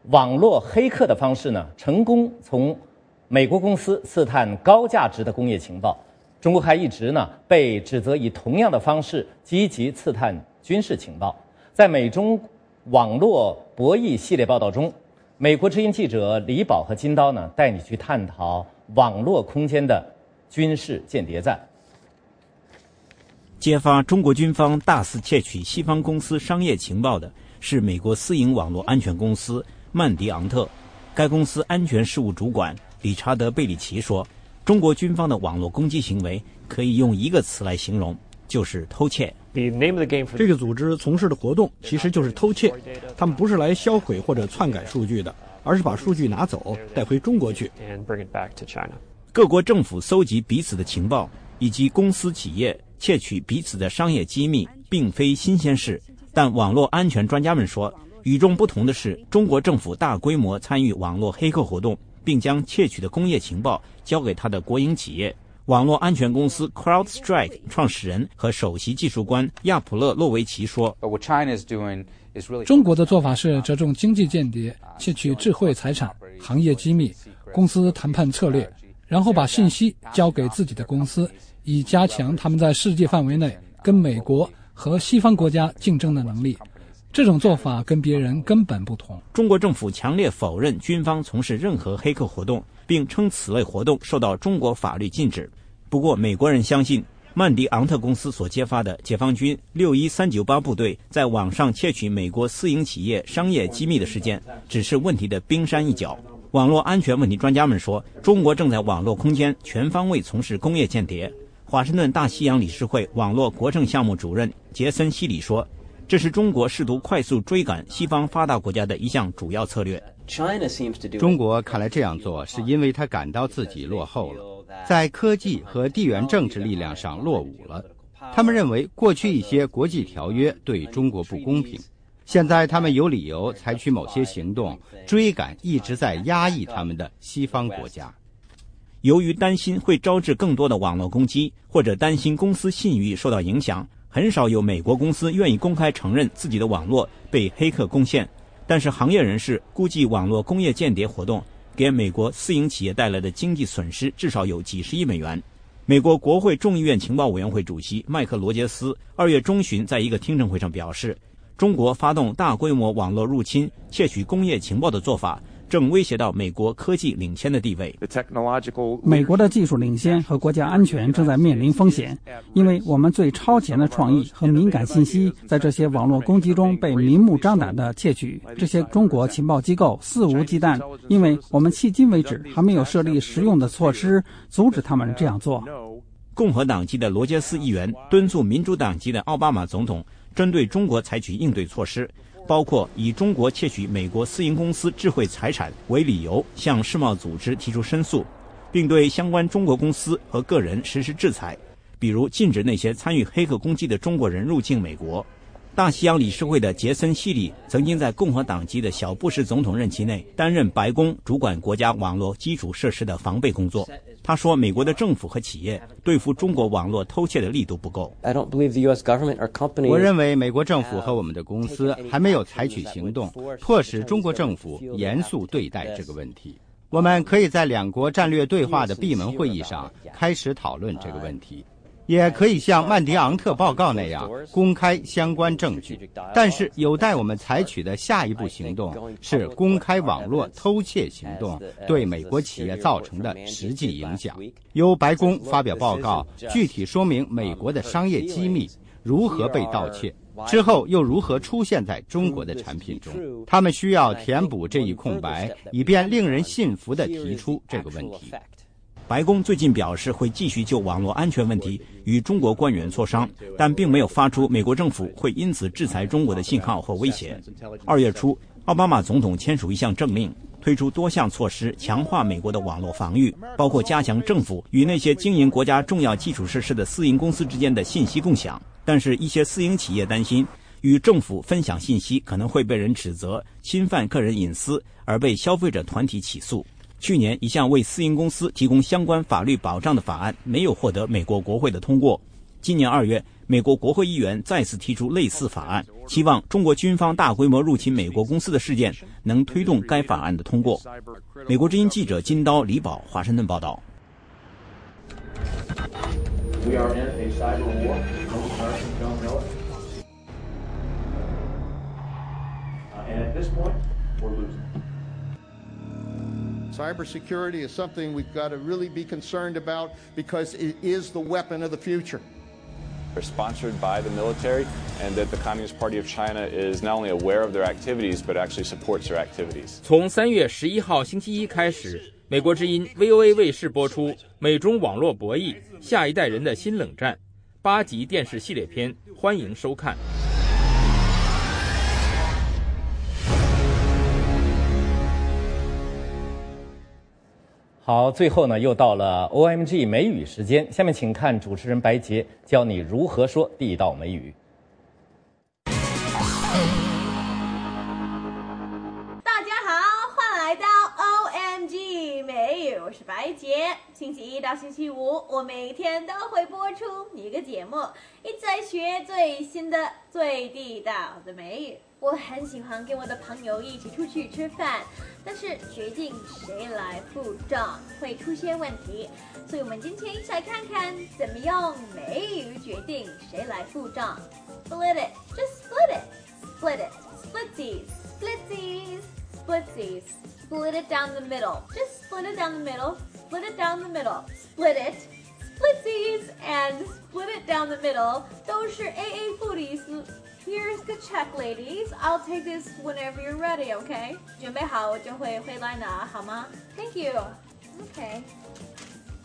网络黑客的方式呢，成功从美国公司刺探高价值的工业情报。中国还一直呢被指责以同样的方式积极刺探军事情报。在美中网络博弈系列报道中，美国之音记者李宝和金刀呢带你去探讨网络空间的军事间谍战。揭发中国军方大肆窃取西方公司商业情报的是美国私营网络安全公司曼迪昂特。该公司安全事务主管理查德·贝里奇说，中国军方的网络攻击行为可以用一个词来形容，就是偷窃。这个组织从事的活动其实就是偷窃，他们不是来销毁或者篡改数据的，而是把数据拿走带回中国去。各国政府搜集彼此的情报，以及公司企业窃取彼此的商业机密并非新鲜事，但网络安全专家们说，与众不同的是，中国政府大规模参与网络黑客活动，并将窃取的工业情报交给他的国营企业。网络安全公司 CrowdStrike 创始人和首席技术官亚普勒·洛维奇说，中国的做法是折中经济间谍，窃取智慧财产、行业机密、公司谈判策略，然后把信息交给自己的公司，以加强他们在世界范围内跟美国和西方国家竞争的能力。这种做法跟别人根本不同。中国政府强烈否认军方从事任何黑客活动，并称此类活动受到中国法律禁止。不过，美国人相信曼迪昂特公司所揭发的解放军六一三九八部队在网上窃取美国私营企业商业机密的事件，只是问题的冰山一角。网络安全问题专家们说，中国正在网络空间全方位从事工业间谍。华盛顿大西洋理事会网络国政项目主任杰森·西里说，这是中国试图快速追赶西方发达国家的一项主要策略。中国看来这样做是因为他感到自己落后了，在科技和地缘政治力量上落伍了。他们认为过去一些国际条约对中国不公平，现在他们有理由采取某些行动，追赶一直在压抑他们的西方国家。由于担心会招致更多的网络攻击，或者担心公司信誉受到影响，很少有美国公司愿意公开承认自己的网络被黑客攻陷。但是行业人士估计，网络工业间谍活动给美国私营企业带来的经济损失至少有几十亿美元。美国国会众议院情报委员会主席麦克罗杰斯二月中旬在一个听证会上表示，中国发动大规模网络入侵、窃取工业情报的做法正威胁到美国科技领先的地位。美国的技术领先和国家安全正在面临风险，因为我们最超前的创意和敏感信息在这些网络攻击中被明目张胆地窃取。这些中国情报机构肆无忌惮，因为我们迄今为止还没有设立实用的措施阻止他们这样做。共和党籍的罗杰斯议员敦促民主党籍的奥巴马总统针对中国采取应对措施，包括以中国窃取美国私营公司智慧财产为理由向世贸组织提出申诉，并对相关中国公司和个人实施制裁，比如禁止那些参与黑客攻击的中国人入境美国。大西洋理事会的杰森·希里曾经在共和党籍的小布什总统任期内担任白宫主管国家网络基础设施的防备工作。他说，美国的政府和企业对付中国网络偷窃的力度不够。我认为美国政府和我们的公司还没有采取行动，迫使中国政府严肃对待这个问题。我们可以在两国战略对话的闭门会议上开始讨论这个问题。也可以像曼迪昂特报告那样公开相关证据，但是有待我们采取的下一步行动是公开网络偷窃行动对美国企业造成的实际影响。由白宫发表报告，具体说明美国的商业机密如何被盗窃，之后又如何出现在中国的产品中。他们需要填补这一空白，以便令人信服地提出这个问题。白宫最近表示会继续就网络安全问题与中国官员磋商，但并没有发出美国政府会因此制裁中国的信号或威胁。二月初，奥巴马总统签署一项政令，推出多项措施强化美国的网络防御，包括加强政府与那些经营国家重要基础设施的私营公司之间的信息共享。但是，一些私营企业担心与政府分享信息可能会被人指责侵犯个人隐私，而被消费者团体起诉。去年，一项为私营公司提供相关法律保障的法案没有获得美国国会的通过。今年二月，美国国会议员再次提出类似法案，期望中国军方大规模入侵美国公司的事件能推动该法案的通过。美国之音记者金刀、李宝，华盛顿报道。Cybersecurity is something we've got to really be concerned about because it is the weapon of the future. They're sponsored by the military, and that the Communist Party of China is not only aware of their activities, but actually supports their activities. 从三月十一号星期一开始，美国之音 V O A 卫视播出《美中网络博弈：下一代人的新冷战》八集电视系列片，欢迎收看。好，最后呢，又到了 O M G 美语时间。下面请看主持人白洁教你如何说地道美语。大家好，欢迎来到 O M G 美语，我是白洁。星期一到星期五，我每天都会播出一个节目，一起来学最新的、最地道的美语。我很喜欢跟我的朋友一起出去吃饭，但是决定谁来付账会出现问题，所以我们今天一起来看看怎么用美语决定谁来付账。 Split it, just split it, split it, splitsies, splitsies, splitsies, split it down the middle, just split it down the middle, split it down the middle, split it, splitsies and split it down the middle 都是 A A 副的意思。Here's the check, ladies. I'll take this whenever you're ready, okay? 准备好我就会回来拿，好吗 ？Thank you. Okay.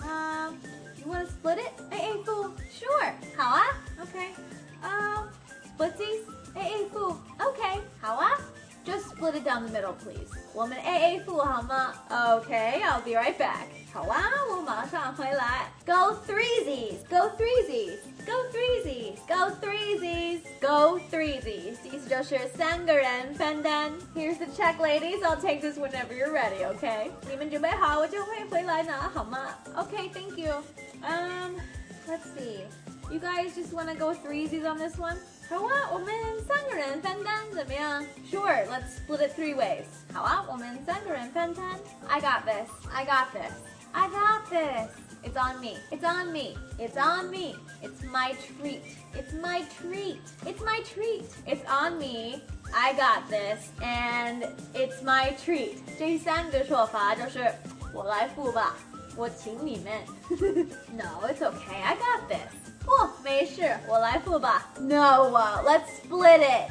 Um, you want to split it? A A 付 Sure. 好啊。Okay. Um, splitsies. A A 付 Okay. 好啊。Just split it down the middle, please. 我们 A A 付好吗 ？Okay. I'll be right back. 好啊，我马上回来。Go threesies, go threesies, go threesies, go threesies, go threesies. 意思就是三个人分担。Here's the check, ladies. I'll take this whenever you're ready, okay? 你们准备好，我就会回来拿，好吗 ？Okay, thank you. Um, let's see. You guys just want to go threesies on this one? 好啊，我们三个人分担怎么样 ？Sure, let's split it three ways. 好啊，我们三个人分担。I got this. I got this. I got this. It's on me. It's on me. It's on me. It's my treat. It's my treat. It's my treat. It's on me. I got this, and it's my treat. 这三个说法就是我来付吧，我请你们。No, it's okay. I got this. 不，没事，我来付吧。No, uh, let's split it.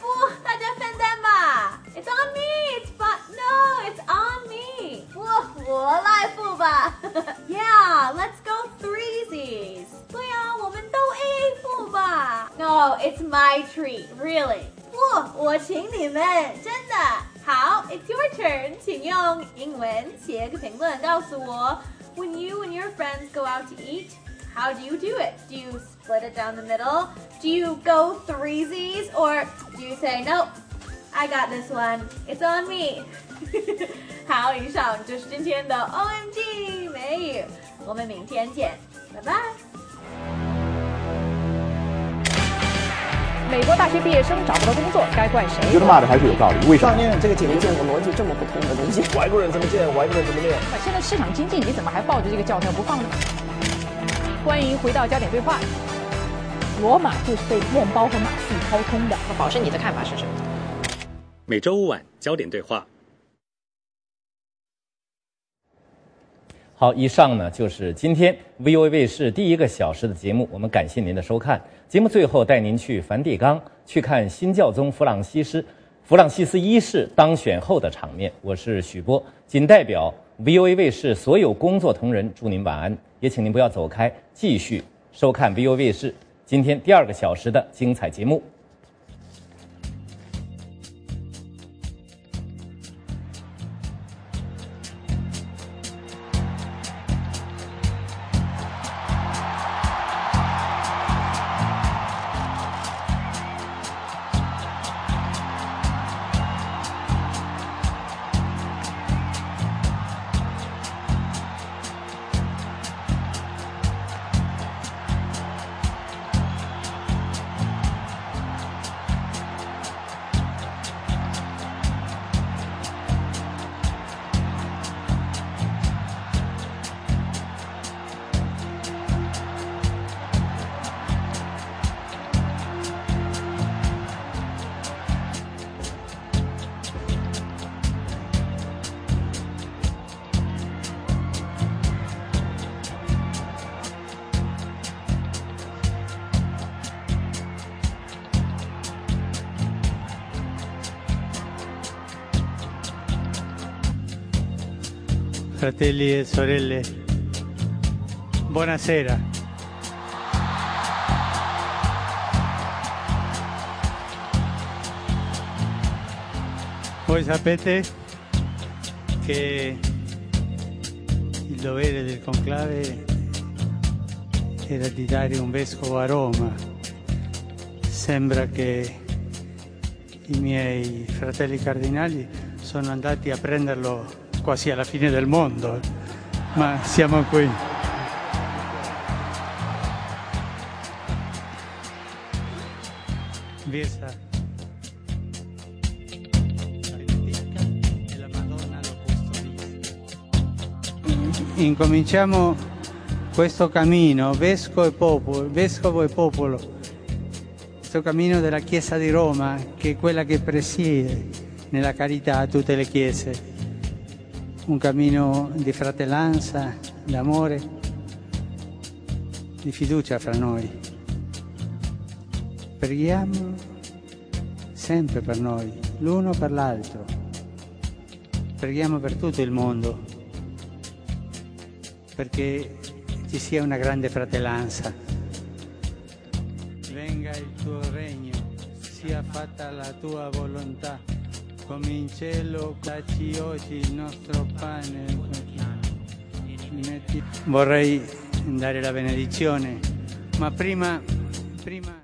不，大家分担吧。It's on me. It's but no, it's on me. 不，我来付吧。Yeah, let's go threesies. 对啊，我们都 A A 付吧。No, it's my treat. Really? 不，我请你们，真的。好 ，It's your turn. 请用英文写个评论告诉我 ，When you and your friends go out to eat. How do you do it? Do you split it down the middle? Do you go threesies? Or do you say, nope, I got this one. It's on me. 好，以上就是今天的 O M G 美语，我们明天见，拜拜。美国大学毕业生找不到工作，该怪谁？我觉得骂的还是有道理。为什么？上面这个姐妹见过逻辑这么不通的东西？外国人怎么见？外国人怎么练？现在市场经济，你怎么还抱着这个教条不放呢？欢迎回到焦点对话。罗马就是被面包和马戏掏空的。宝生，你的看法是什么？每周五晚焦点对话。好，以上呢就是今天 V O A 卫视第一个小时的节目，我们感谢您的收看。节目最后带您去梵蒂冈去看新教宗弗朗西斯弗朗西斯一世当选后的场面。我是许波，仅代表 V O A 卫视所有工作同仁祝您晚安。也请您不要走开，继续收看 V O A 卫视今天第二个小时的精彩节目。Fratelli e sorelle, buonasera. Voi sapete che il dovere del conclave era di dare un vescovo a Roma. Sembra che i miei fratelli cardinali sono andati a prenderlo quasi alla fine del mondo, ma siamo qui. Viesa. Incominciamo questo cammino, vescovo e popolo, vescovo e popolo, questo cammino della Chiesa di Roma, che è quella che presiede nella carità a tutte le chiese. Un cammino di fratellanza, d'amore, di fiducia fra noi. Preghiamo sempre per noi, l'uno per l'altro. Preghiamo per tutto il mondo, perché ci sia una grande fratellanza. Venga il tuo regno, sia fatta la tua volontà. Come in cielo dacci oggi il nostro pane quotidiano. Vorrei dare la benedizione, ma prima... prima...